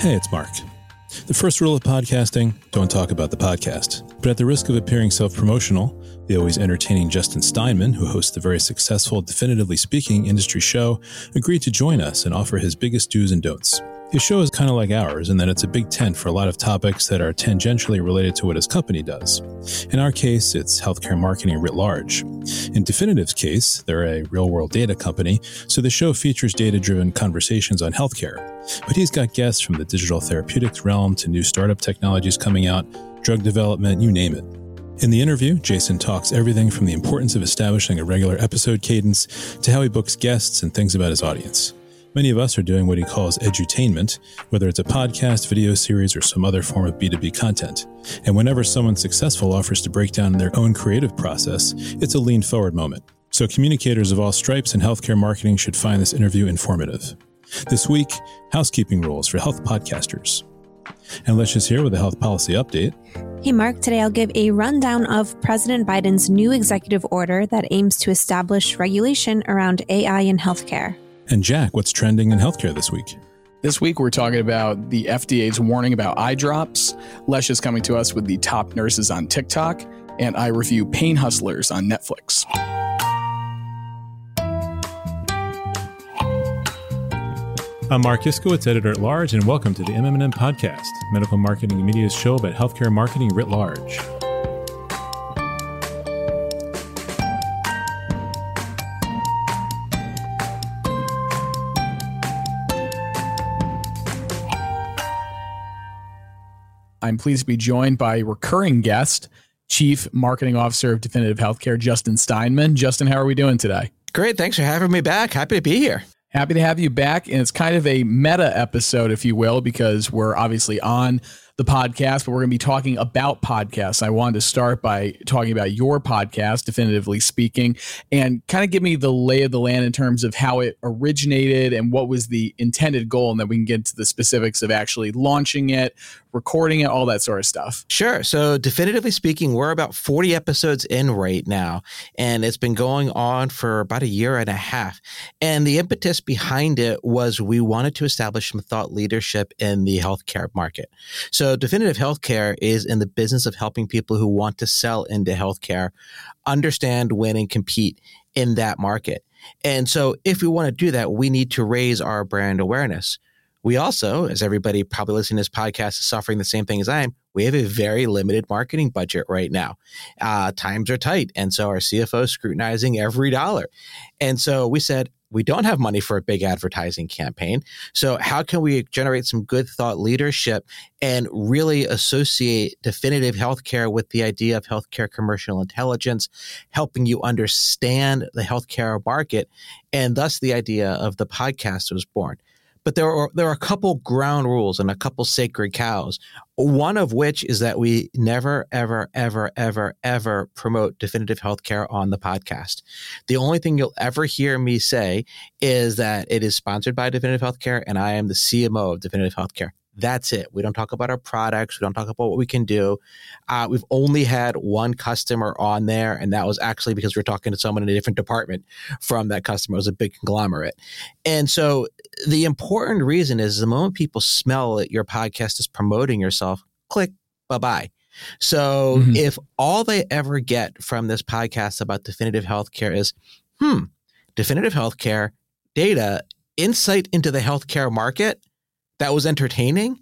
Hey, it's Mark. The first rule of podcasting, don't talk about the podcast. But at the risk of appearing self-promotional, the always entertaining Justin Steinman, who hosts the very successful Definitively Speaking industry show, agreed to join us and offer his biggest do's and don'ts. His show is kind of like ours in that it's a big tent for a lot of topics that are tangentially related to what his company does. In our case, it's healthcare marketing writ large. In Definitive's case, they're a real-world data company, so the show features data-driven conversations on healthcare. But he's got guests from the digital therapeutics realm to new startup technologies coming out, drug development, you name it. In the interview, Jason talks everything from the importance of establishing a regular episode cadence to how he books guests and things about his audience. Many of us are doing what he calls edutainment, whether it's a podcast, video series, or some other form of B2B content. And whenever someone successful offers to break down their own creative process, it's a lean forward moment. So communicators of all stripes in healthcare marketing should find this interview informative. This week, housekeeping rules for health podcasters. And Lecia's here with a health policy update. Hey, Mark. Today I'll give a rundown of President Biden's new executive order that aims to establish regulation around AI in healthcare. And Jack, what's trending in healthcare this week? This week, we're talking about the FDA's warning about eye drops. Lesh is coming to us with the top nurses on TikTok. And I review Pain Hustlers on Netflix. I'm Mark Iskowitz, editor-at-large, and welcome to the MM&M Podcast, medical marketing and media's show about healthcare marketing writ large. I'm pleased to be joined by a recurring guest, Chief Marketing Officer of Definitive Healthcare, Justin Steinman. Justin, how are we doing today? Great. Thanks for having me back. Happy to be here. Happy to have you back. And it's kind of a meta episode, if you will, because we're obviously on the podcast, but we're going to be talking about podcasts. I wanted to start by talking about your podcast, Definitively Speaking, and kind of give me the lay of the land in terms of how it originated and what was the intended goal, and then we can get to the specifics of actually launching it, recording it, all that sort of stuff. Sure. So Definitively Speaking, we're about 40 episodes in right now, and it's been going on for about a year and a half. And the impetus behind it was we wanted to establish some thought leadership in the healthcare market. So Definitive Healthcare is in the business of helping people who want to sell into healthcare understand, win, and compete in that market. And so if we want to do that, we need to raise our brand awareness. We also, as everybody probably listening to this podcast is suffering the same thing as I am, we have a very limited marketing budget right now. Times are tight. And so our CFO is scrutinizing every dollar. And so we said, we don't have money for a big advertising campaign. So how can we generate some good thought leadership and really associate Definitive Healthcare with the idea of healthcare commercial intelligence, helping you understand the healthcare market? And thus the idea of the podcast was born. But there are a couple ground rules and a couple sacred cows, one of which is that we never, ever, ever, ever, ever promote Definitive Healthcare on the podcast. The only thing you'll ever hear me say is that it is sponsored by Definitive Healthcare and I am the CMO of Definitive Healthcare. That's it. We don't talk about our products. We don't talk about what we can do. We've only had one customer on there, and that was actually because we were talking to someone in a different department from that customer. It was a big conglomerate. And so the important reason is the moment people smell that your podcast is promoting yourself, click, bye-bye. So if all they ever get from this podcast about Definitive Healthcare is, Definitive Healthcare, data, insight into the healthcare market, that was entertaining,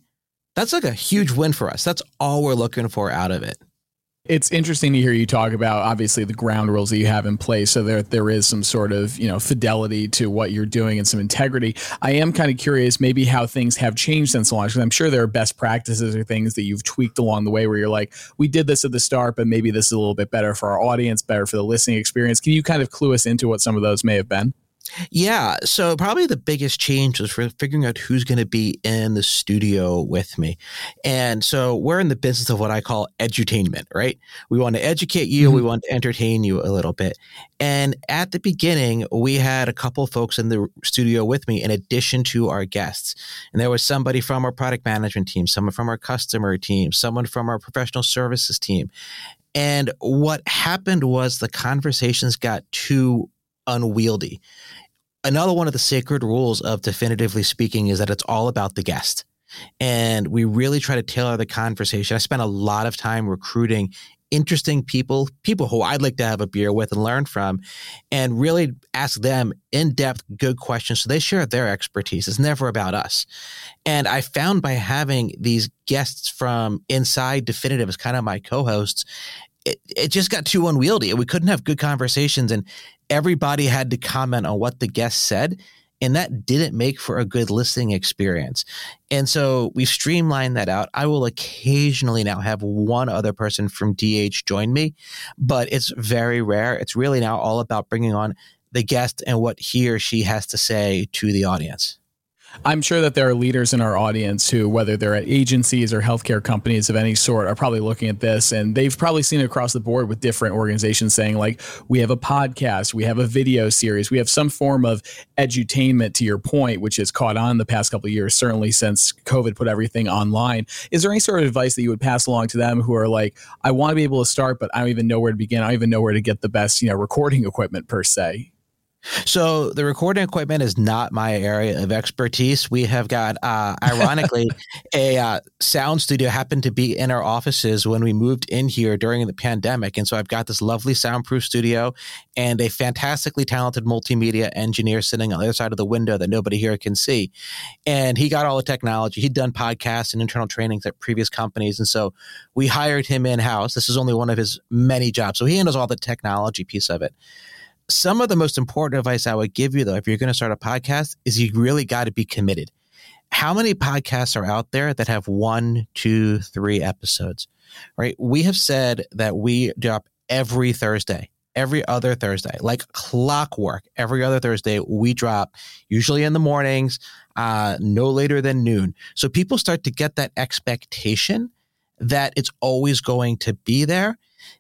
that's like a huge win for us. That's all we're looking for out of it. It's interesting to hear you talk about, obviously, the ground rules that you have in place so that there is some sort of, fidelity to what you're doing and some integrity. I am kind of curious maybe how things have changed since launch, because I'm sure there are best practices or things that you've tweaked along the way where you're like, we did this at the start, but maybe this is a little bit better for our audience, better for the listening experience. Can you kind of clue us into what some of those may have been? Yeah. So probably the biggest change was for figuring out who's going to be in the studio with me. And so we're in the business of what I call edutainment, right? We want to educate you. We want to entertain you a little bit. And at the beginning, we had a couple of folks in the studio with me in addition to our guests. And there was somebody from our product management team, someone from our customer team, someone from our professional services team. And what happened was the conversations got too unwieldy. Another one of the sacred rules of Definitively Speaking is that it's all about the guest. And we really try to tailor the conversation. I spent a lot of time recruiting interesting people, people who I'd like to have a beer with and learn from, and really ask them in-depth, good questions so they share their expertise. It's never about us. And I found by having these guests from inside Definitive as kind of my co-hosts, it just got too unwieldy. We couldn't have good conversations, and everybody had to comment on what the guest said. And that didn't make for a good listening experience. And so we've streamlined that out. I will occasionally now have one other person from DH join me, but it's very rare. It's really now all about bringing on the guest and what he or she has to say to the audience. I'm sure that there are leaders in our audience who, whether they're at agencies or healthcare companies of any sort, are probably looking at this, and they've probably seen it across the board with different organizations saying, like, we have a podcast, we have a video series, we have some form of edutainment, to your point, which has caught on the past couple of years, certainly since COVID put everything online. Is there any sort of advice that you would pass along to them who are like, I want to be able to start, but I don't even know where to begin. I don't even know where to get the best, recording equipment per se? So the recording equipment is not my area of expertise. We have got, ironically, a sound studio happened to be in our offices when we moved in here during the pandemic. And so I've got this lovely soundproof studio and a fantastically talented multimedia engineer sitting on the other side of the window that nobody here can see. And he got all the technology. He'd done podcasts and internal trainings at previous companies. And so we hired him in-house. This is only one of his many jobs. So he handles all the technology piece of it. Some of the most important advice I would give you, though, if you're going to start a podcast, is you really got to be committed. How many podcasts are out there that have 1, 2, 3 episodes, right? We have said that we drop every Thursday, every other Thursday, like clockwork. Every other Thursday we drop, usually in the mornings, no later than noon. So people start to get that expectation that it's always going to be there.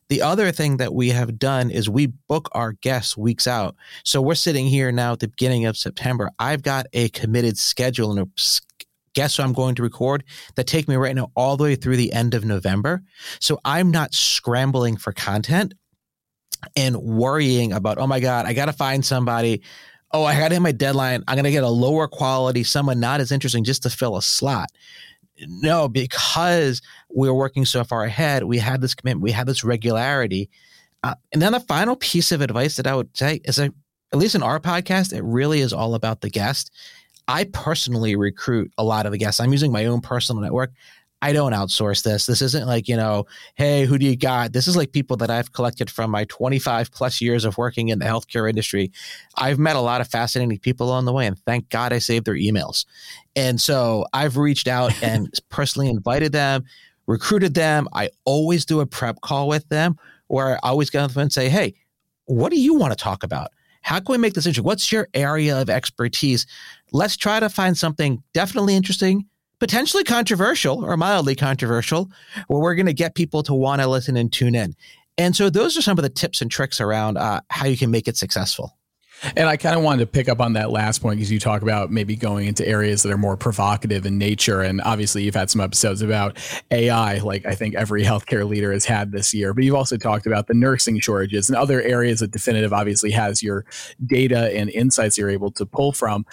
The other thing that we have done is we book our guests weeks out. So we're sitting here now at the beginning of September. I've got a committed schedule and a guest who I'm going to record that take me right now all the way through the end of November. So I'm not scrambling for content and worrying about, oh my God, I got to find somebody. Oh, I got to hit my deadline. I'm going to get a lower quality, someone not as interesting just to fill a slot. No, because we were working so far ahead, we had this commitment, we had this regularity. And then the final piece of advice that I would say is, at least in our podcast, it really is all about the guest. I personally recruit a lot of the guests. I'm using my own personal network. I don't outsource this. This isn't like, hey, who do you got? This is like people that I've collected from my 25 plus years of working in the healthcare industry. I've met a lot of fascinating people along the way, and thank God I saved their emails. And so I've reached out and personally invited them, recruited them. I always do a prep call with them where I always go on the phone and say, hey, what do you want to talk about? How can we make this interesting? What's your area of expertise? Let's try to find something definitely interesting, potentially controversial or mildly controversial, where we're going to get people to want to listen and tune in. And so those are some of the tips and tricks around how you can make it successful. And I kind of wanted to pick up on that last point, because you talk about maybe going into areas that are more provocative in nature. And obviously you've had some episodes about AI, like I think every healthcare leader has had this year, but you've also talked about the nursing shortages and other areas that Definitive obviously has your data and insights you're able to pull from.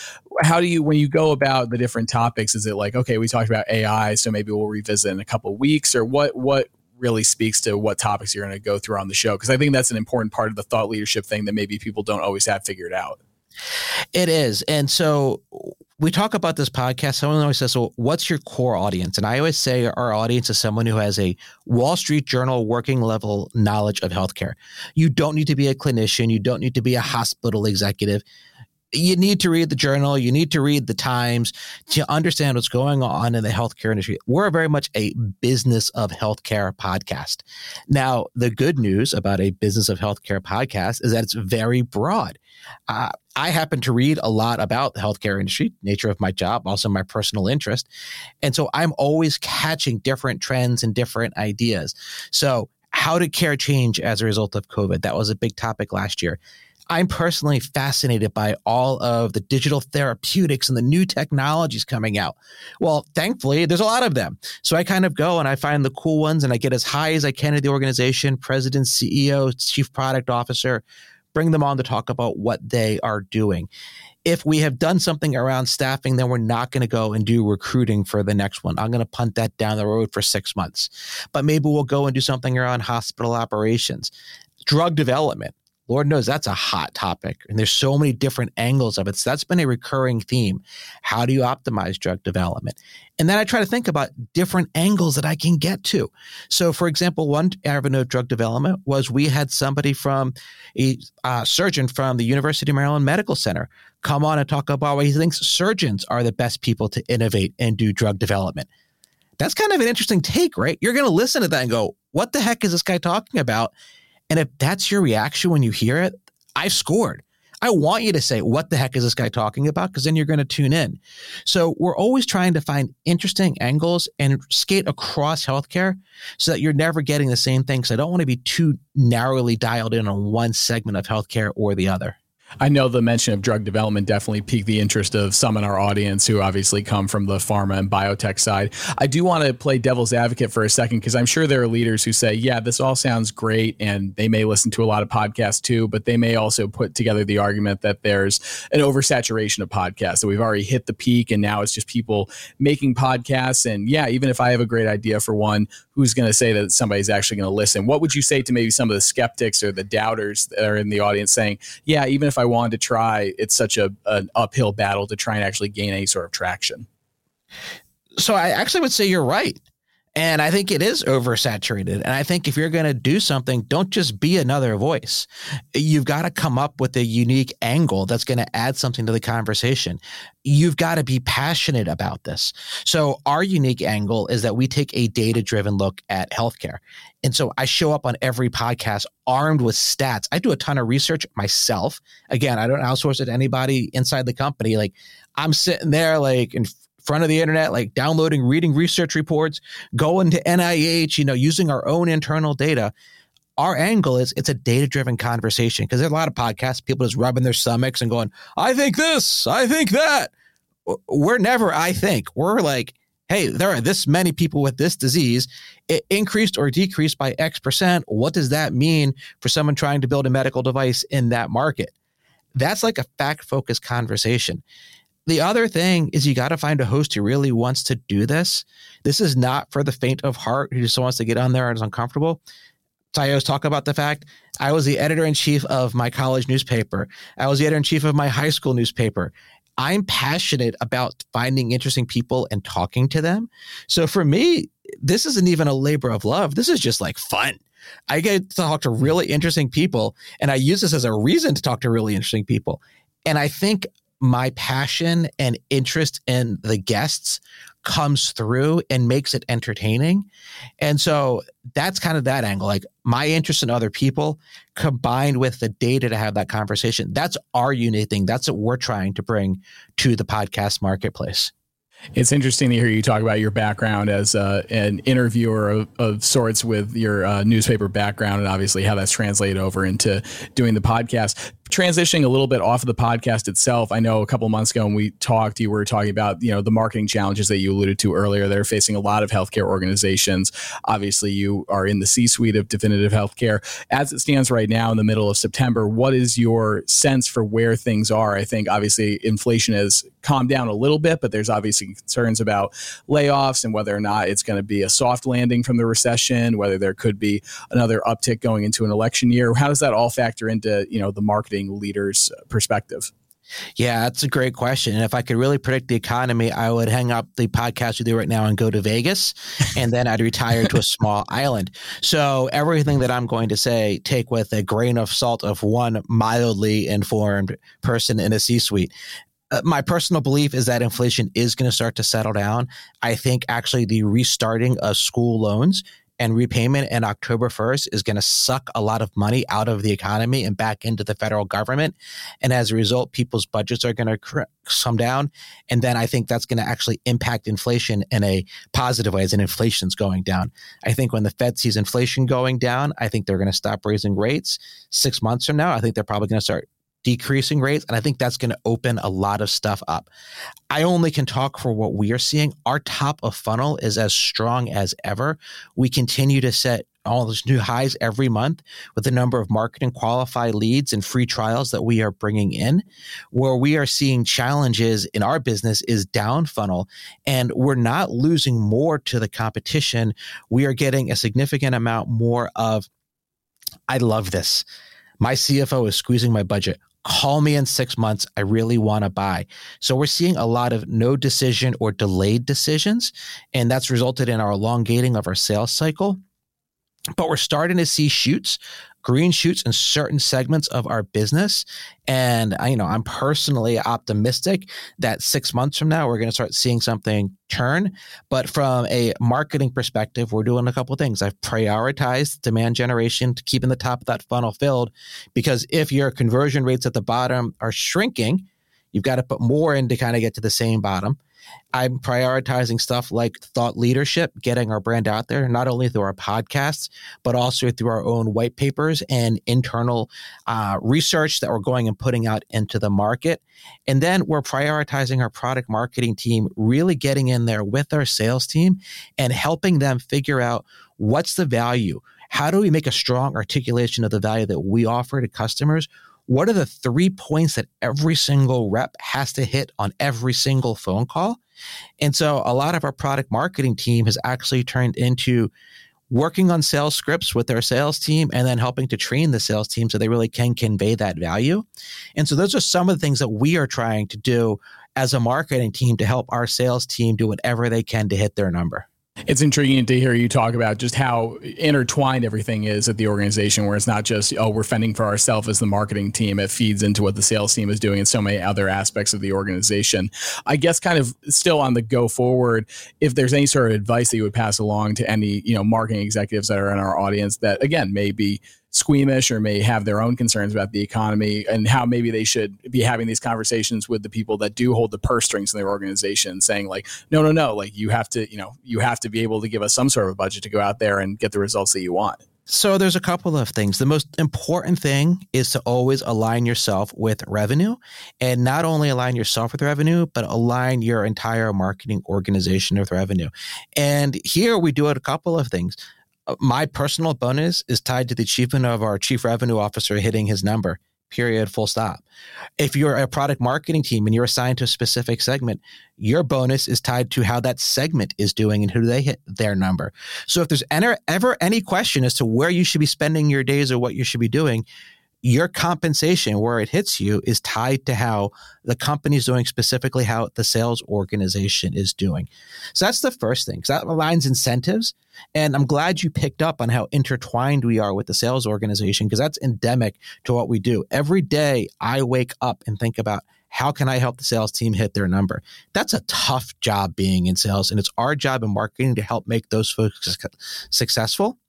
How do you, when you go about the different topics, is it like, okay, we talked about AI, so maybe we'll revisit in a couple of weeks, or what really speaks to what topics you're going to go through on the show? Because I think that's an important part of the thought leadership thing that maybe people don't always have figured out. It is. And so we talk about this podcast. Someone always says, well, what's your core audience? And I always say our audience is someone who has a Wall Street Journal working level knowledge of healthcare. You don't need to be a clinician. You don't need to be a hospital executive. You need to read the Journal. You need to read the Times to understand what's going on in the healthcare industry. We're very much a business of healthcare podcast. Now, the good news about a business of healthcare podcast is that it's very broad. I happen to read a lot about the healthcare industry, nature of my job, also my personal interest. And so I'm always catching different trends and different ideas. So how did care change as a result of COVID? That was a big topic last year. I'm personally fascinated by all of the digital therapeutics and the new technologies coming out. Well, thankfully, there's a lot of them. So I kind of go and I find the cool ones, and I get as high as I can at the organization, president, CEO, chief product officer, bring them on to talk about what they are doing. if we have done something around staffing, then we're not going to go and do recruiting for the next one. I'm going to punt that down the road for 6 months. But maybe we'll go and do something around hospital operations, drug development. Lord knows that's a hot topic, and there's so many different angles of it. So that's been a recurring theme. How do you optimize drug development? And then I try to think about different angles that I can get to. So, for example, one avenue of drug development was we had somebody from a surgeon from the University of Maryland Medical Center come on and talk about why he thinks surgeons are the best people to innovate and do drug development. That's kind of an interesting take, right? You're going to listen to that and go, what the heck is this guy talking about? And if that's your reaction when you hear it, I've scored. I want you to say, what the heck is this guy talking about? Because then you're going to tune in. So we're always trying to find interesting angles and skate across healthcare so that you're never getting the same thing. So I don't want to be too narrowly dialed in on one segment of healthcare or the other. I know the mention of drug development definitely piqued the interest of some in our audience who obviously come from the pharma and biotech side. I do want to play devil's advocate for a second, because I'm sure there are leaders who say, yeah, this all sounds great, and they may listen to a lot of podcasts too, but they may also put together the argument that there's an oversaturation of podcasts. So we've already hit the peak and now it's just people making podcasts. And yeah, even if I have a great idea for one, who's going to say that somebody's actually going to listen? What would you say to maybe some of the skeptics or the doubters that are in the audience saying, yeah, even if I wanted to try, it's such an uphill battle to try and actually gain any sort of traction? So I actually would say you're right. And I think it is oversaturated. And I think if you're going to do something, don't just be another voice. You've got to come up with a unique angle that's going to add something to the conversation. You've got to be passionate about this. So our unique angle is that we take a data-driven look at healthcare. And so I show up on every podcast armed with stats. I do a ton of research myself. Again, I don't outsource it to anybody inside the company. Like, I'm sitting there like in front of the internet, like downloading, reading research reports, going to NIH, using our own internal data. Our angle is it's a data-driven conversation, because there's a lot of podcasts, people just rubbing their stomachs and going, I think this, I think that. We're never, I think. We're like, hey, there are this many people with this disease. It increased or decreased by X%. What does that mean for someone trying to build a medical device in that market? That's like a fact-focused conversation. The other thing is you got to find a host who really wants to do this. This is not for the faint of heart who just wants to get on there and is uncomfortable. So I always talk about the fact I was the editor-in-chief of my college newspaper. I was the editor-in-chief of my high school newspaper. I'm passionate about finding interesting people and talking to them. So for me, this isn't even a labor of love. This is just like fun. I get to talk to really interesting people, and I use this as a reason to talk to really interesting people. And I think my passion and interest in the guests comes through and makes it entertaining. And so that's kind of that angle, like my interest in other people combined with the data to have that conversation. That's our unique thing. That's what we're trying to bring to the podcast marketplace. It's interesting to hear you talk about your background as an interviewer of sorts with your newspaper background, and obviously how that's translated over into doing the podcast. Transitioning a little bit off of the podcast itself, I know a couple of months ago when we talked, you were talking about the marketing challenges that you alluded to earlier that are facing a lot of healthcare organizations. Obviously, you are in the C-suite of Definitive Healthcare. As it stands right now in the middle of September, what is your sense for where things are? I think obviously inflation has calmed down a little bit, but there's obviously concerns about layoffs and whether or not it's going to be a soft landing from the recession, whether there could be another uptick going into an election year. How does that all factor into, the marketing leader's perspective? Yeah, that's a great question. And if I could really predict the economy, I would hang up the podcast with you right now and go to Vegas, and then I'd retire to a small island. So everything that I'm going to say, take with a grain of salt of one mildly informed person in a C-suite. My personal belief is that inflation is going to start to settle down. I think actually the restarting of school loans and repayment in October 1st is going to suck a lot of money out of the economy and back into the federal government. And as a result, people's budgets are going to come down. And then I think that's going to actually impact inflation in a positive way as in inflation's going down. I think when the Fed sees inflation going down, I think they're going to stop raising rates. 6 months from now, I think they're probably going to start decreasing rates. And I think that's going to open a lot of stuff up. I only can talk for what we are seeing. Our top of funnel is as strong as ever. We continue to set all those new highs every month with the number of marketing qualified leads and free trials that we are bringing in. Where we are seeing challenges in our business is down funnel, and we're not losing more to the competition. We are getting a significant amount more of, I love this. My CFO is squeezing my budget. Call me in 6 months. I really want to buy. So we're seeing a lot of no decision or delayed decisions, and that's resulted in our elongating of our sales cycle. But we're starting to see shoots, green shoots in certain segments of our business. And I'm personally optimistic that 6 months from now, we're going to start seeing something turn. But from a marketing perspective, we're doing a couple of things. I've prioritized demand generation to keeping the top of that funnel filled, because if your conversion rates at the bottom are shrinking, you've got to put more in to kind of get to the same bottom. I'm prioritizing stuff like thought leadership, getting our brand out there, not only through our podcasts, but also through our own white papers and internal research that we're going and putting out into the market. And then we're prioritizing our product marketing team, really getting in there with our sales team and helping them figure out what's the value. How do we make a strong articulation of the value that we offer to customers? What are the 3 points that every single rep has to hit on every single phone call? And so a lot of our product marketing team has actually turned into working on sales scripts with their sales team and then helping to train the sales team so they really can convey that value. And so those are some of the things that we are trying to do as a marketing team to help our sales team do whatever they can to hit their number. It's intriguing to hear you talk about just how intertwined everything is at the organization, where it's not just, we're fending for ourselves as the marketing team. It feeds into what the sales team is doing and so many other aspects of the organization. I guess kind of still on the go forward, if there's any sort of advice that you would pass along to any, marketing executives that are in our audience that, again, may be squeamish or may have their own concerns about the economy, and how maybe they should be having these conversations with the people that do hold the purse strings in their organization, saying like, no, like you have to be able to give us some sort of a budget to go out there and get the results that you want. So there's a couple of things. The most important thing is to always align yourself with revenue, and not only align yourself with revenue, but align your entire marketing organization with revenue. And here we do a couple of things. My personal bonus is tied to the achievement of our chief revenue officer hitting his number, period, full stop. If you're a product marketing team and you're assigned to a specific segment, your bonus is tied to how that segment is doing and who they hit their number. So if there's ever any question as to where you should be spending your days or what you should be doing, your compensation, where it hits you, is tied to how the company's doing, specifically how the sales organization is doing. So that's the first thing, because that aligns incentives. And I'm glad you picked up on how intertwined we are with the sales organization, because that's endemic to what we do. Every day I wake up and think about, how can I help the sales team hit their number? That's a tough job being in sales, and it's our job in marketing to help make those folks successful.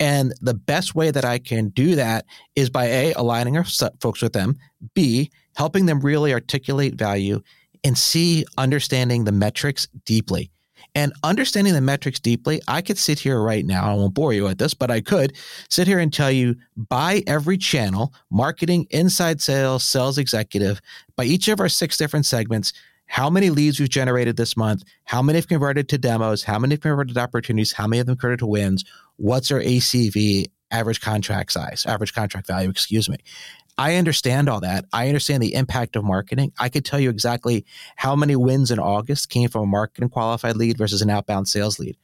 And the best way that I can do that is by A, aligning our folks with them, B, helping them really articulate value, and C, understanding the metrics deeply. And understanding the metrics deeply, I could sit here right now, I won't bore you with this, but I could sit here and tell you by every channel, marketing, inside sales, sales executive, by each of our 6 different segments, how many leads we've generated this month, how many have converted to demos, how many have converted to opportunities, how many of them converted to wins, what's our ACV, average contract value, excuse me. I understand all that. I understand the impact of marketing. I could tell you exactly how many wins in August came from a marketing qualified lead versus an outbound sales lead.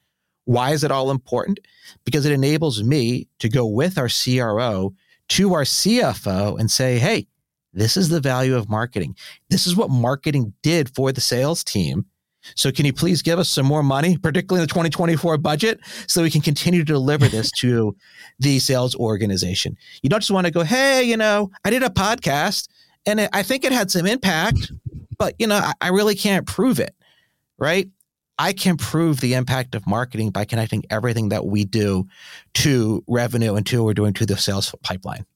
Why is it all important? Because it enables me to go with our CRO to our CFO and say, hey, this is the value of marketing. This is what marketing did for the sales team. So can you please give us some more money, particularly in the 2024 budget, so we can continue to deliver this to the sales organization? You don't just want to go, hey, I did a podcast and I think it had some impact, but I really can't prove it, right? I can prove the impact of marketing by connecting everything that we do to revenue and to what we're doing to the sales pipeline.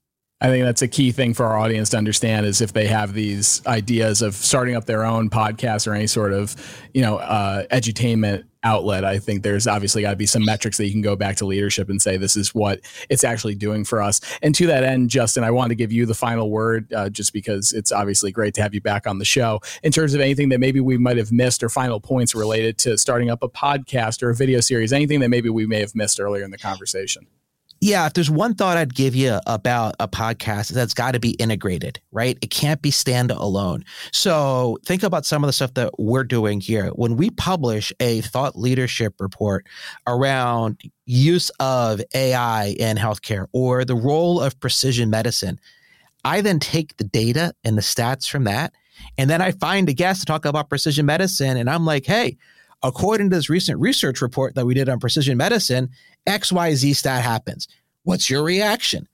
I think that's a key thing for our audience to understand, is if they have these ideas of starting up their own podcast or any sort of, edutainment outlet, I think there's obviously got to be some metrics that you can go back to leadership and say, this is what it's actually doing for us. And to that end, Justin, I wanted to give you the final word, just because it's obviously great to have you back on the show, in terms of anything that maybe we might have missed, or final points related to starting up a podcast or a video series, anything that maybe we may have missed earlier in the conversation. Yeah, if there's one thought I'd give you about a podcast, that's got to be integrated, right? It can't be stand alone. So think about some of the stuff that we're doing here. When we publish a thought leadership report around use of AI in healthcare or the role of precision medicine, I then take the data and the stats from that, and then I find a guest to talk about precision medicine, and I'm like, hey, according to this recent research report that we did on precision medicine, XYZ stat happens. What's your reaction?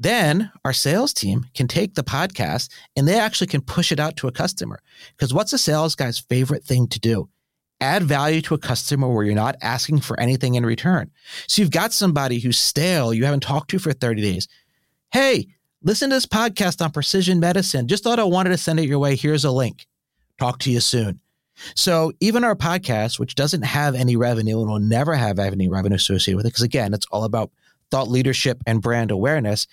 Then our sales team can take the podcast and they actually can push it out to a customer. Because what's a sales guy's favorite thing to do? Add value to a customer where you're not asking for anything in return. So you've got somebody who's stale, you haven't talked to for 30 days. Hey, listen to this podcast on precision medicine. Just thought I wanted to send it your way. Here's a link. Talk to you soon. So even our podcast, which doesn't have any revenue and will never have any revenue associated with it, because again, it's all about thought leadership and brand awareness,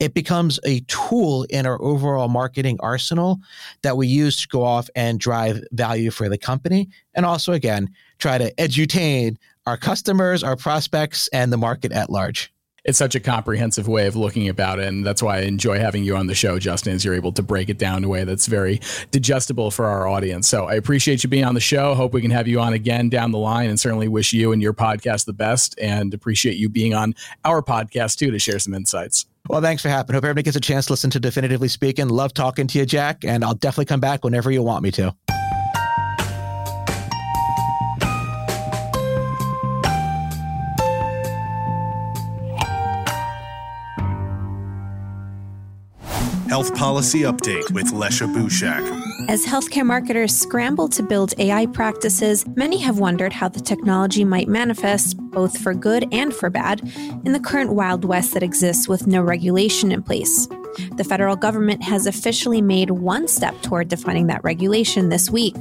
it becomes a tool in our overall marketing arsenal that we use to go off and drive value for the company. And also, again, try to edutain our customers, our prospects, and the market at large. It's such a comprehensive way of looking about it. And that's why I enjoy having you on the show, Justin, is you're able to break it down in a way that's very digestible for our audience. So I appreciate you being on the show. Hope we can have you on again down the line, and certainly wish you and your podcast the best, and appreciate you being on our podcast too, to share some insights. Well, thanks for having me. Hope everybody gets a chance to listen to Definitively Speaking. Love talking to you, Jack, and I'll definitely come back whenever you want me to. Health Policy Update with Lecia Bushak. As healthcare marketers scramble to build AI practices, many have wondered how the technology might manifest, both for good and for bad, in the current Wild West that exists with no regulation in place. The federal government has officially made one step toward defining that regulation this week.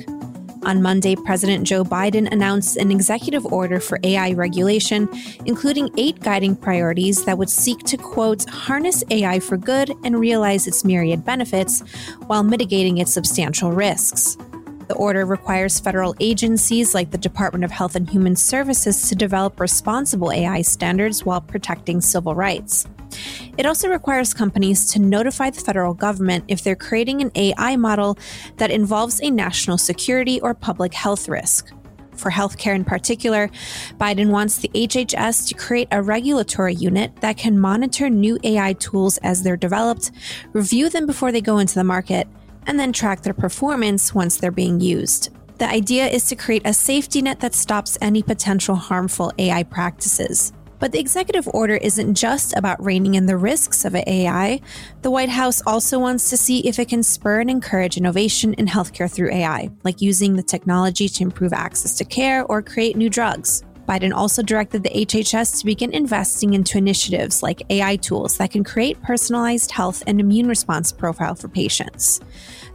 On Monday, President Joe Biden announced an executive order for AI regulation, including 8 guiding priorities that would seek to, quote, harness AI for good and realize its myriad benefits while mitigating its substantial risks. The order requires federal agencies like the Department of Health and Human Services to develop responsible AI standards while protecting civil rights. It also requires companies to notify the federal government if they're creating an AI model that involves a national security or public health risk. For healthcare in particular, Biden wants the HHS to create a regulatory unit that can monitor new AI tools as they're developed, review them before they go into the market, and then track their performance once they're being used. The idea is to create a safety net that stops any potential harmful AI practices. But the executive order isn't just about reining in the risks of AI. The White House also wants to see if it can spur and encourage innovation in healthcare through AI, like using the technology to improve access to care or create new drugs. Biden also directed the HHS to begin investing into initiatives like AI tools that can create personalized health and immune response profile for patients.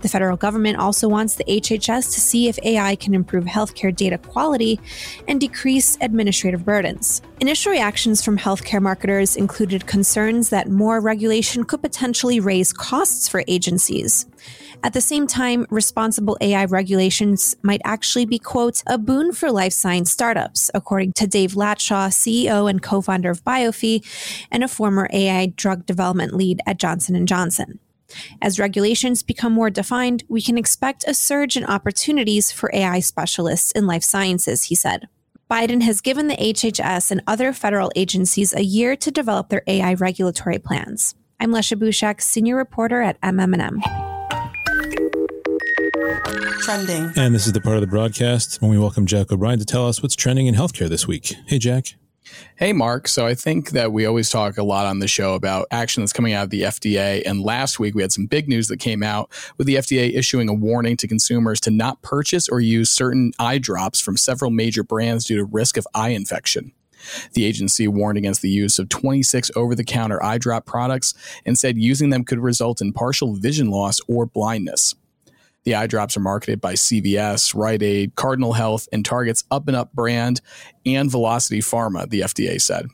The federal government also wants the HHS to see if AI can improve healthcare data quality and decrease administrative burdens. Initial reactions from healthcare marketers included concerns that more regulation could potentially raise costs for agencies. At the same time, responsible AI regulations might actually be, quote, a boon for life science startups, according to Dave Latshaw, CEO and co-founder of Biofee, and a former AI drug development lead at Johnson & Johnson. As regulations become more defined, we can expect a surge in opportunities for AI specialists in life sciences, he said. Biden has given the HHS and other federal agencies a year to develop their AI regulatory plans. I'm Lecia Bushak, senior reporter at MM&M. Trending. And this is the part of the broadcast when we welcome Jack O'Brien to tell us what's trending in healthcare this week. Hey, Jack. Hey, Mark. So I think that we always talk a lot on the show about action that's coming out of the FDA. And last week, we had some big news that came out with the FDA issuing a warning to consumers to not purchase or use certain eye drops from several major brands due to risk of eye infection. The agency warned against the use of 26 over-the-counter eye drop products and said using them could result in partial vision loss or blindness. The eye drops are marketed by CVS, Rite Aid, Cardinal Health, and Target's Up and Up brand and Velocity Pharma, the FDA said.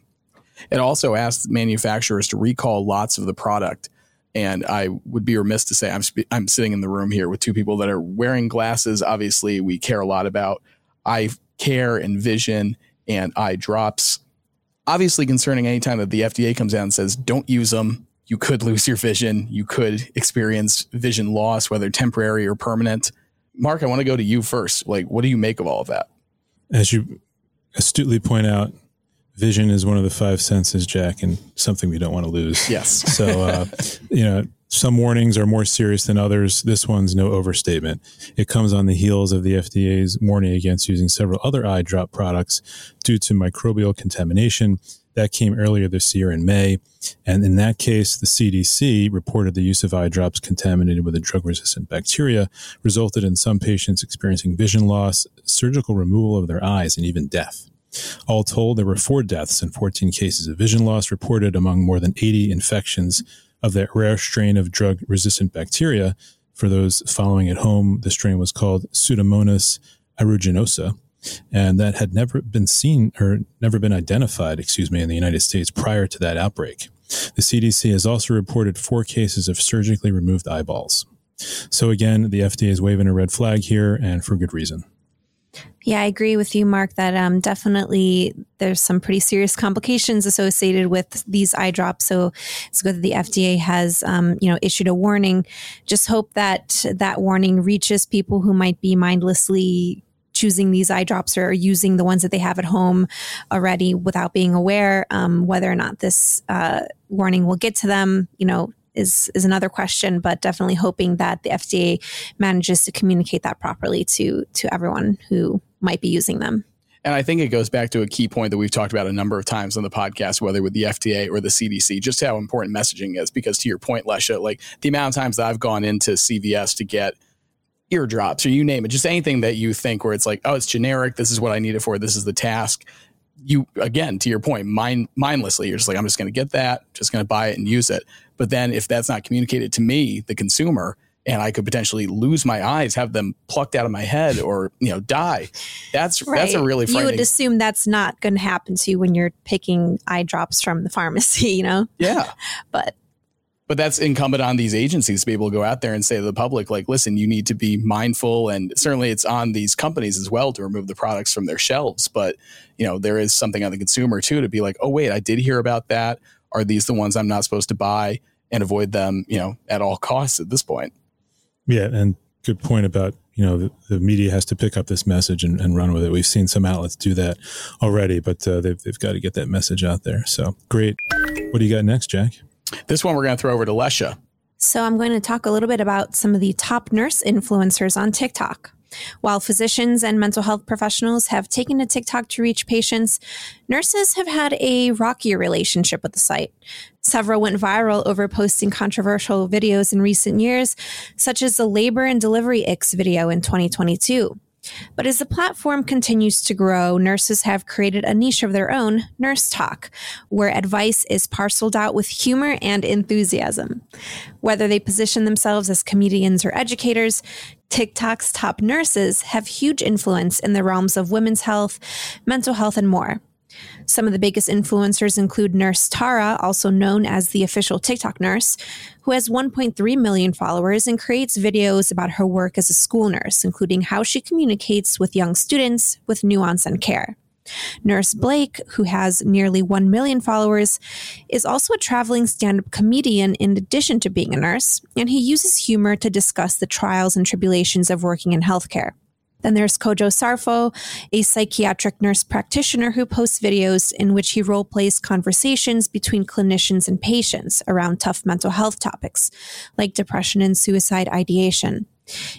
It also asked manufacturers to recall lots of the product. And I would be remiss to say I'm sitting in the room here with two people that are wearing glasses. Obviously, we care a lot about eye care and vision and eye drops. obviously concerning any time that the FDA comes out and says, don't use them. You could lose your vision. You could experience vision loss, whether temporary or permanent. Mark, I want to go to you first. Like, what do you make of all of that? As you astutely point out, vision is one of the five senses, Jack, and something we don't want to lose. Yes. So, some warnings are more serious than others. This one's no overstatement. It comes on the heels of the FDA's warning against using several other eye drop products due to microbial contamination. That came earlier this year in May. And in that case, the CDC reported the use of eye drops contaminated with a drug-resistant bacteria resulted in some patients experiencing vision loss, surgical removal of their eyes, and even death. All told, there were 4 deaths and 14 cases of vision loss reported among more than 80 infections of that rare strain of drug-resistant bacteria. For those following at home, the strain was called Pseudomonas aeruginosa, and that had never been identified, in the United States prior to that outbreak. The CDC has also reported 4 cases of surgically removed eyeballs. So again, the FDA is waving a red flag here, and for good reason. Yeah, I agree with you, Mark, that definitely there's some pretty serious complications associated with these eye drops. So it's good that the FDA has, issued a warning. Just hope that that warning reaches people who might be mindlessly choosing these eye drops or using the ones that they have at home already without being aware. Whether or not this warning will get to them, is another question, but definitely hoping that the FDA manages to communicate that properly to everyone who might be using them. And I think it goes back to a key point that we've talked about a number of times on the podcast, whether with the FDA or the CDC, just how important messaging is. Because to your point, Lecia, like the amount of times that I've gone into CVS to get eardrops or you name it, just anything that you think where it's like, oh, it's generic. This is what I need it for. This is the task. You, again, to your point, mindlessly, you're just like, I'm just going to get that, just going to buy it and use it. But then if that's not communicated to me, the consumer, and I could potentially lose my eyes, have them plucked out of my head or, die. That's a really frightening. You would assume that's not going to happen to you when you're picking eye drops from the pharmacy, Yeah. But that's incumbent on these agencies to be able to go out there and say to the public, like, listen, you need to be mindful. And certainly it's on these companies as well to remove the products from their shelves. But, there is something on the consumer, too, to be like, oh, wait, I did hear about that. Are these the ones I'm not supposed to buy, and avoid them, at all costs at this point? Yeah. And good point about, the media has to pick up this message and run with it. We've seen some outlets do that already, but they've got to get that message out there. So great. What do you got next, Jack? This one we're going to throw over to Lecia. So I'm going to talk a little bit about some of the top nurse influencers on TikTok. While physicians and mental health professionals have taken to TikTok to reach patients, nurses have had a rockier relationship with the site. Several went viral over posting controversial videos in recent years, such as the labor and delivery Icks video in 2022. But as the platform continues to grow, nurses have created a niche of their own, Nurse Talk, where advice is parceled out with humor and enthusiasm. Whether they position themselves as comedians or educators, TikTok's top nurses have huge influence in the realms of women's health, mental health, and more. Some of the biggest influencers include Nurse Tara, also known as the official TikTok nurse, who has 1.3 million followers and creates videos about her work as a school nurse, including how she communicates with young students with nuance and care. Nurse Blake, who has nearly 1 million followers, is also a traveling stand-up comedian in addition to being a nurse, and he uses humor to discuss the trials and tribulations of working in healthcare. Then there's Kojo Sarfo, a psychiatric nurse practitioner who posts videos in which he role-plays conversations between clinicians and patients around tough mental health topics like depression and suicide ideation.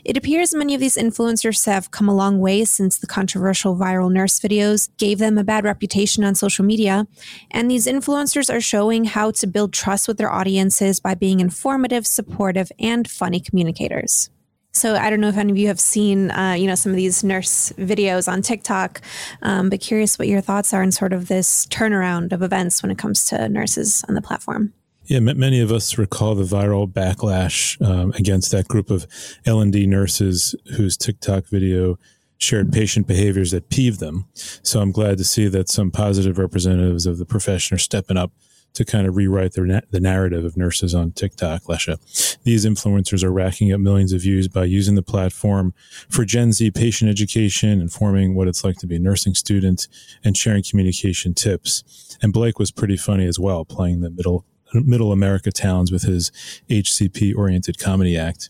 It appears many of these influencers have come a long way since the controversial viral nurse videos gave them a bad reputation on social media, and these influencers are showing how to build trust with their audiences by being informative, supportive, and funny communicators. So I don't know if any of you have seen, some of these nurse videos on TikTok, but curious what your thoughts are on sort of this turnaround of events when it comes to nurses on the platform. Yeah, many of us recall the viral backlash against that group of L&D nurses whose TikTok video shared patient behaviors that peeved them. So I'm glad to see that some positive representatives of the profession are stepping up to kind of rewrite the narrative of nurses on TikTok, Lecia. These influencers are racking up millions of views by using the platform for Gen Z patient education, informing what it's like to be a nursing student, and sharing communication tips. And Blake was pretty funny as well, playing the middle America towns with his HCP-oriented comedy act.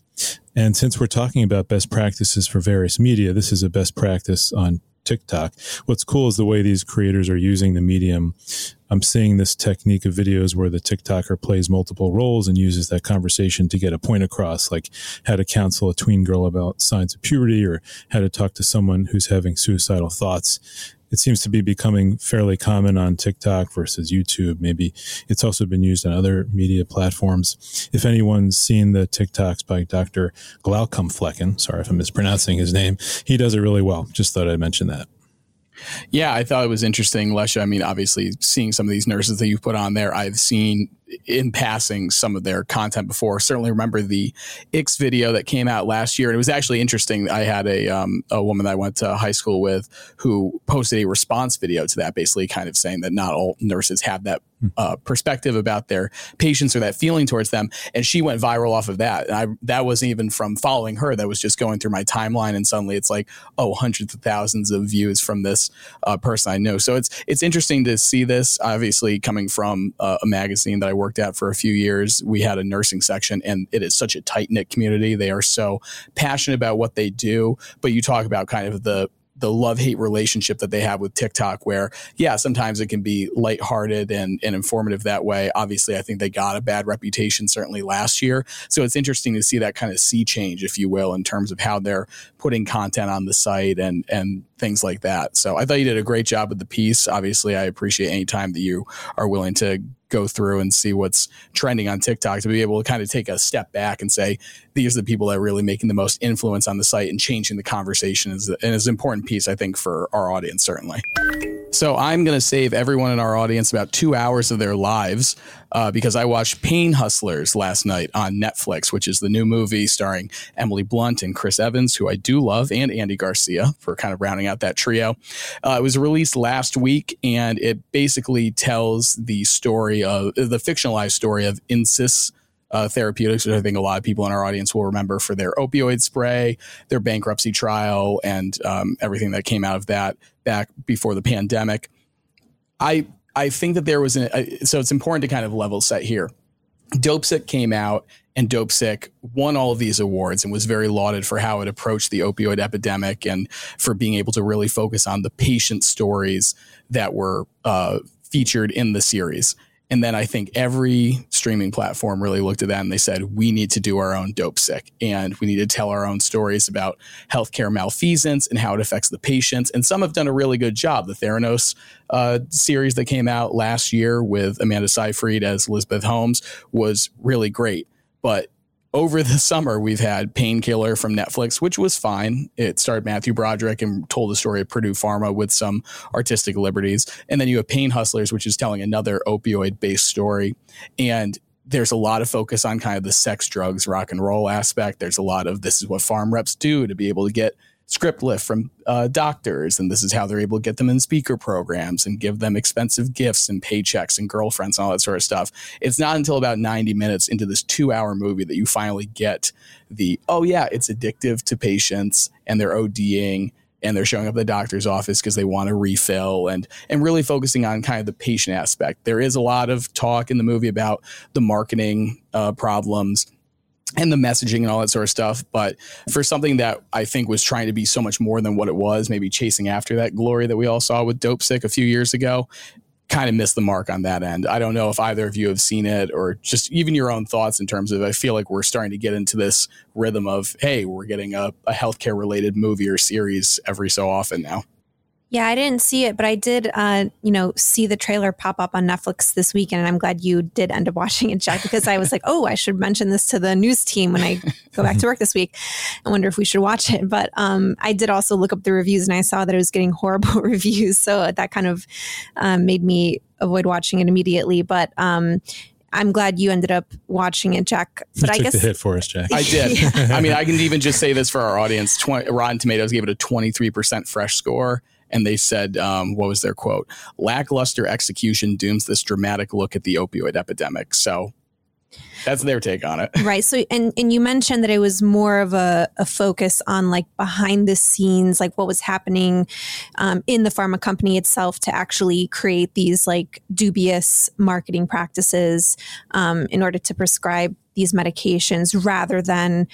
And since we're talking about best practices for various media, this is a best practice on TikTok. What's cool is the way these creators are using the medium. I'm seeing this technique of videos where the TikToker plays multiple roles and uses that conversation to get a point across, like how to counsel a tween girl about signs of puberty or how to talk to someone who's having suicidal thoughts. It seems to be becoming fairly common on TikTok versus YouTube. Maybe it's also been used on other media platforms. If anyone's seen the TikToks by Dr. Glaucomflecken, sorry if I'm mispronouncing his name, he does it really well. Just thought I'd mention that. Yeah, I thought it was interesting, Lecia. I mean, obviously, seeing some of these nurses that you put on there, I've seen in passing some of their content before. Certainly remember the Ix video that came out last year. And it was actually interesting. I had a woman that I went to high school with who posted a response video to that, basically kind of saying that not all nurses have that perspective about their patients or that feeling towards them. And she went viral off of that. And that wasn't even from following her. That was just going through my timeline. And suddenly it's like, oh, hundreds of thousands of views from this person I know. So it's interesting to see this, obviously coming from a magazine that I worked at for a few years. We had a nursing section, and it is such a tight knit community. They are so passionate about what they do, but you talk about kind of the love-hate relationship that they have with TikTok, where, yeah, sometimes it can be lighthearted and informative that way. Obviously, I think they got a bad reputation certainly last year. So it's interesting to see that kind of sea change, if you will, in terms of how they're putting content on the site and things like that. So I thought you did a great job with the piece. Obviously, I appreciate any time that you are willing to go through and see what's trending on TikTok to be able to kind of take a step back and say, these are the people that are really making the most influence on the site and changing the conversation is an important piece, I think, for our audience, certainly. So I'm going to save everyone in our audience about 2 hours of their lives because I watched Pain Hustlers last night on Netflix, which is the new movie starring Emily Blunt and Chris Evans, who I do love, and Andy Garcia for kind of rounding out that trio. It was released last week, and it basically tells the story of the fictionalized story of Insys Therapeutics, which I think a lot of people in our audience will remember for their opioid spray, their bankruptcy trial, and everything that came out of that back before the pandemic. I think that there was so it's important to kind of level set here. Dope Sick came out, and Dope Sick won all of these awards and was very lauded for how it approached the opioid epidemic and for being able to really focus on the patient stories that were featured in the series. And then I think every streaming platform really looked at that and they said, we need to do our own Dope Sick, and we need to tell our own stories about healthcare malfeasance and how it affects the patients. And some have done a really good job. The Theranos series that came out last year with Amanda Seyfried as Elizabeth Holmes was really great. But over the summer, we've had Painkiller from Netflix, which was fine. It starred Matthew Broderick and told the story of Purdue Pharma with some artistic liberties. And then you have Pain Hustlers, which is telling another opioid-based story. And there's a lot of focus on kind of the sex, drugs, rock and roll aspect. There's a lot of this is what farm reps do to be able to get script lift from doctors, and this is how they're able to get them in speaker programs and give them expensive gifts and paychecks and girlfriends and all that sort of stuff. It's not until about 90 minutes into this 2-hour movie that you finally get the, oh yeah, it's addictive to patients and they're ODing and they're showing up at the doctor's office because they want to refill, and really focusing on kind of the patient aspect. There is a lot of talk in the movie about the marketing problems and the messaging and all that sort of stuff. But for something that I think was trying to be so much more than what it was, maybe chasing after that glory that we all saw with Dope Sick a few years ago, kind of missed the mark on that end. I don't know if either of you have seen it or just even your own thoughts in terms of, I feel like we're starting to get into this rhythm of, hey, we're getting a healthcare related movie or series every so often now. Yeah, I didn't see it, but I did, see the trailer pop up on Netflix this weekend. And I'm glad you did end up watching it, Jack, because I was like, oh, I should mention this to the news team when I go back to work this week. I wonder if we should watch it. But I did also look up the reviews, and I saw that it was getting horrible reviews. So that kind of made me avoid watching it immediately. But I'm glad you ended up watching it, Jack. But I guess the hit for us, Jack. I did. Yeah. I mean, I can even just say this for our audience. Rotten Tomatoes gave it a 23% fresh score. And they said, what was their quote? "Lackluster execution dooms this dramatic look at the opioid epidemic." So that's their take on it. Right. So, and you mentioned that it was more of a focus on like behind the scenes, like what was happening in the pharma company itself to actually create these like dubious marketing practices in order to prescribe these medications rather than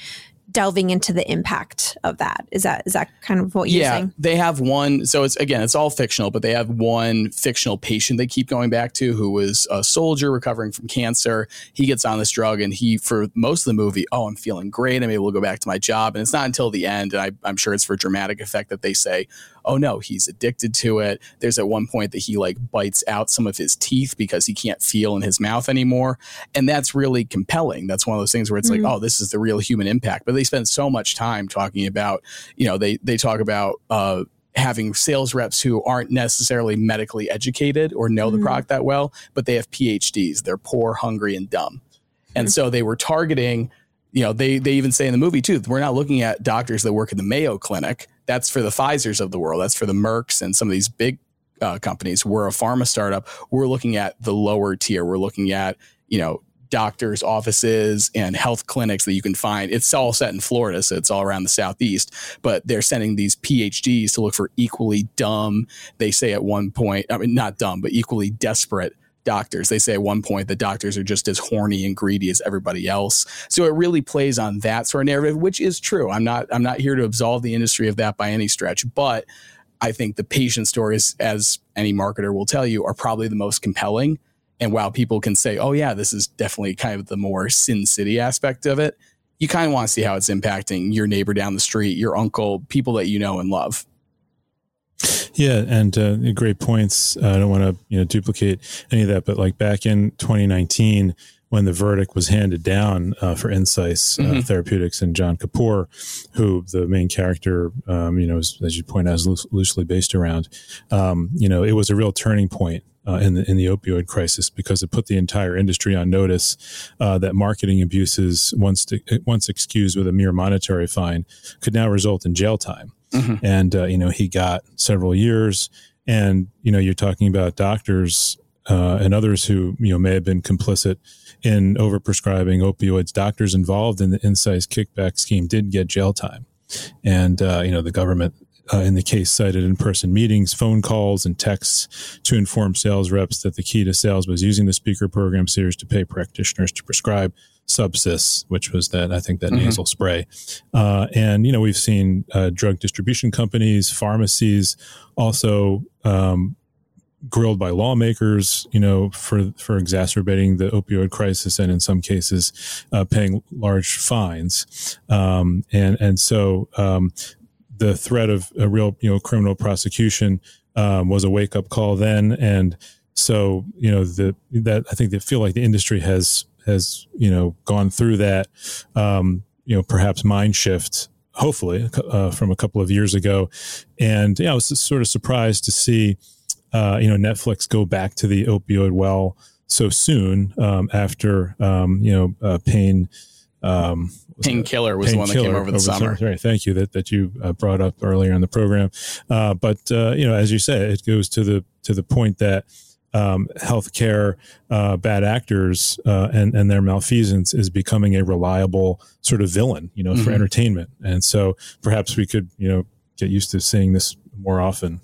delving into the impact of that. Is that kind of what you're saying? Yeah, they have one. So it's, again, it's all fictional, but they have one fictional patient they keep going back to who was a soldier recovering from cancer. He gets on this drug and he, for most of the movie, "Oh, I'm feeling great. I'm able to go back to my job." And it's not until the end, and I'm sure it's for dramatic effect, that they say, "Oh no, he's addicted to it." There's at one point that he like bites out some of his teeth because he can't feel in his mouth anymore. And that's really compelling. That's one of those things where it's like, oh, this is the real human impact. But they spend so much time talking about, you know, they talk about having sales reps who aren't necessarily medically educated or know the product that well, but they have PhDs. They're poor, hungry, and dumb. And so they were targeting, you know, they even say in the movie too, we're not looking at doctors that work at the Mayo Clinic. That's for the Pfizers of the world. That's for the Mercks and some of these big companies. We're a pharma startup. We're looking at the lower tier. We're looking at, you know, doctors' offices and health clinics that you can find. It's all set in Florida, so it's all around the Southeast. But they're sending these PhDs to look for equally dumb, they say at one point, I mean, not dumb, but equally desperate doctors. They say at one point that doctors are just as horny and greedy as everybody else. So it really plays on that sort of narrative, which is true. I'm not here to absolve the industry of that by any stretch, but I think the patient stories, as any marketer will tell you, are probably the most compelling. And while people can say, "Oh yeah, this is definitely kind of the more Sin City aspect of it," you kind of want to see how it's impacting your neighbor down the street, your uncle, people that you know and love. Yeah, and great points. I don't want to duplicate any of that, but like back in 2019, when the verdict was handed down for Incyte Therapeutics and John Kapoor, who the main character, is, as you point out, is loosely based around, it was a real turning point in the opioid crisis, because it put the entire industry on notice that marketing abuses, once excused with a mere monetary fine, could now result in jail time. Mm-hmm. And, he got several years, and, you're talking about doctors and others who, may have been complicit in overprescribing opioids. Doctors involved in the Incyte kickback scheme did get jail time. And, the government in the case cited in-person meetings, phone calls, and texts to inform sales reps that the key to sales was using the speaker program series to pay practitioners to prescribe Subsys, which was that nasal spray. And we've seen drug distribution companies, pharmacies also grilled by lawmakers, for exacerbating the opioid crisis, and in some cases paying large fines. So the threat of a real, criminal prosecution was a wake up call then. And so, I feel like the industry has gone through that, perhaps mind shift, hopefully, from a couple of years ago. And I was just sort of surprised to see, Netflix go back to the opioid well so soon after, Pain. Painkiller was the one that came over the summer. Right. Thank you that you brought up earlier in the program. But as you said, it goes to the point that healthcare bad actors and their malfeasance is becoming a reliable sort of villain, for entertainment. And so perhaps we could, get used to seeing this more often.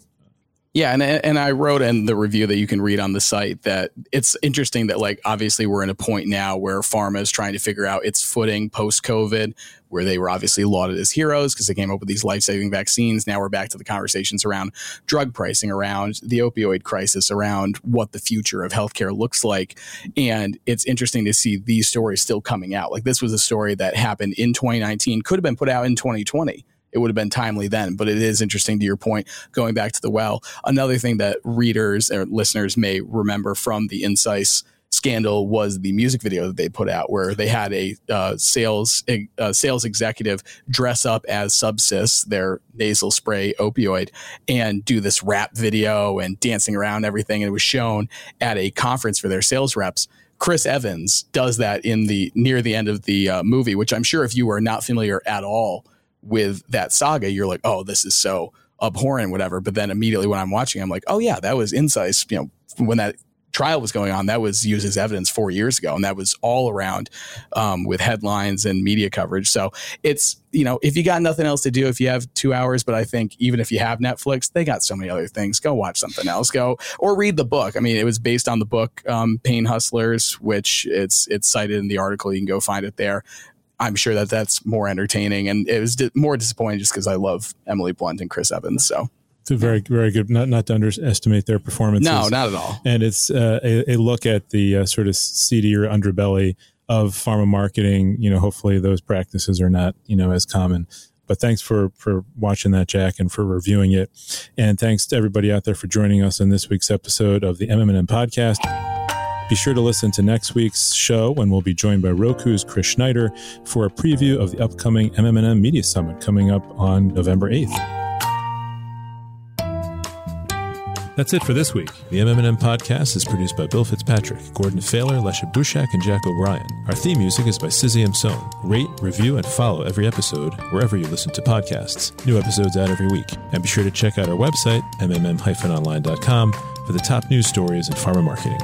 Yeah. And I wrote in the review that you can read on the site that it's interesting that, like, obviously we're in a point now where pharma is trying to figure out its footing post-COVID, where they were obviously lauded as heroes because they came up with these life-saving vaccines. Now we're back to the conversations around drug pricing, around the opioid crisis, around what the future of healthcare looks like. And it's interesting to see these stories still coming out. Like, this was a story that happened in 2019, could have been put out in 2020. It would have been timely then, but it is interesting, to your point, going back to the well. Another thing that readers or listeners may remember from the Incyte scandal was the music video that they put out, where they had a sales executive dress up as Subsys, their nasal spray opioid, and do this rap video and dancing around and everything. And it was shown at a conference for their sales reps. Chris Evans does that near the end of the movie, which I'm sure if you are not familiar at all with that saga, you're like, "Oh, this is so abhorrent, whatever. But then immediately when I'm watching, I'm like, oh yeah, that was Insights. You know, when that trial was going on, that was used as evidence 4 years ago. And that was all around with headlines and media coverage. So it's, you know, if you got nothing else to do, if you have 2 hours, but I think even if you have Netflix, they got so many other things. Go watch something else. Go or read the book. I mean, it was based on the book Pain Hustlers, which it's cited in the article. You can go find it there. I'm sure that that's more entertaining. And it was more disappointing just because I love Emily Blunt and Chris Evans. So it's a very, very good, not to underestimate their performances. No, not at all. And it's a look at the sort of seedier underbelly of pharma marketing. You know, hopefully those practices are not, you know, as common. But thanks for watching that, Jack, and for reviewing it. And thanks to everybody out there for joining us on this week's episode of the MM&M Podcast. Be sure to listen to next week's show when we'll be joined by Roku's Chris Schneider for a preview of the upcoming MM&M Media Summit coming up on November 8th. That's it for this week. The MM&M Podcast is produced by Bill Fitzpatrick, Gordon Failer, Lecia Bushak, and Jack O'Brien. Our theme music is by Sizzy M. Sohn. Rate, review, and follow every episode wherever you listen to podcasts. New episodes out every week. And be sure to check out our website, mmm-online.com, for the top news stories in pharma marketing.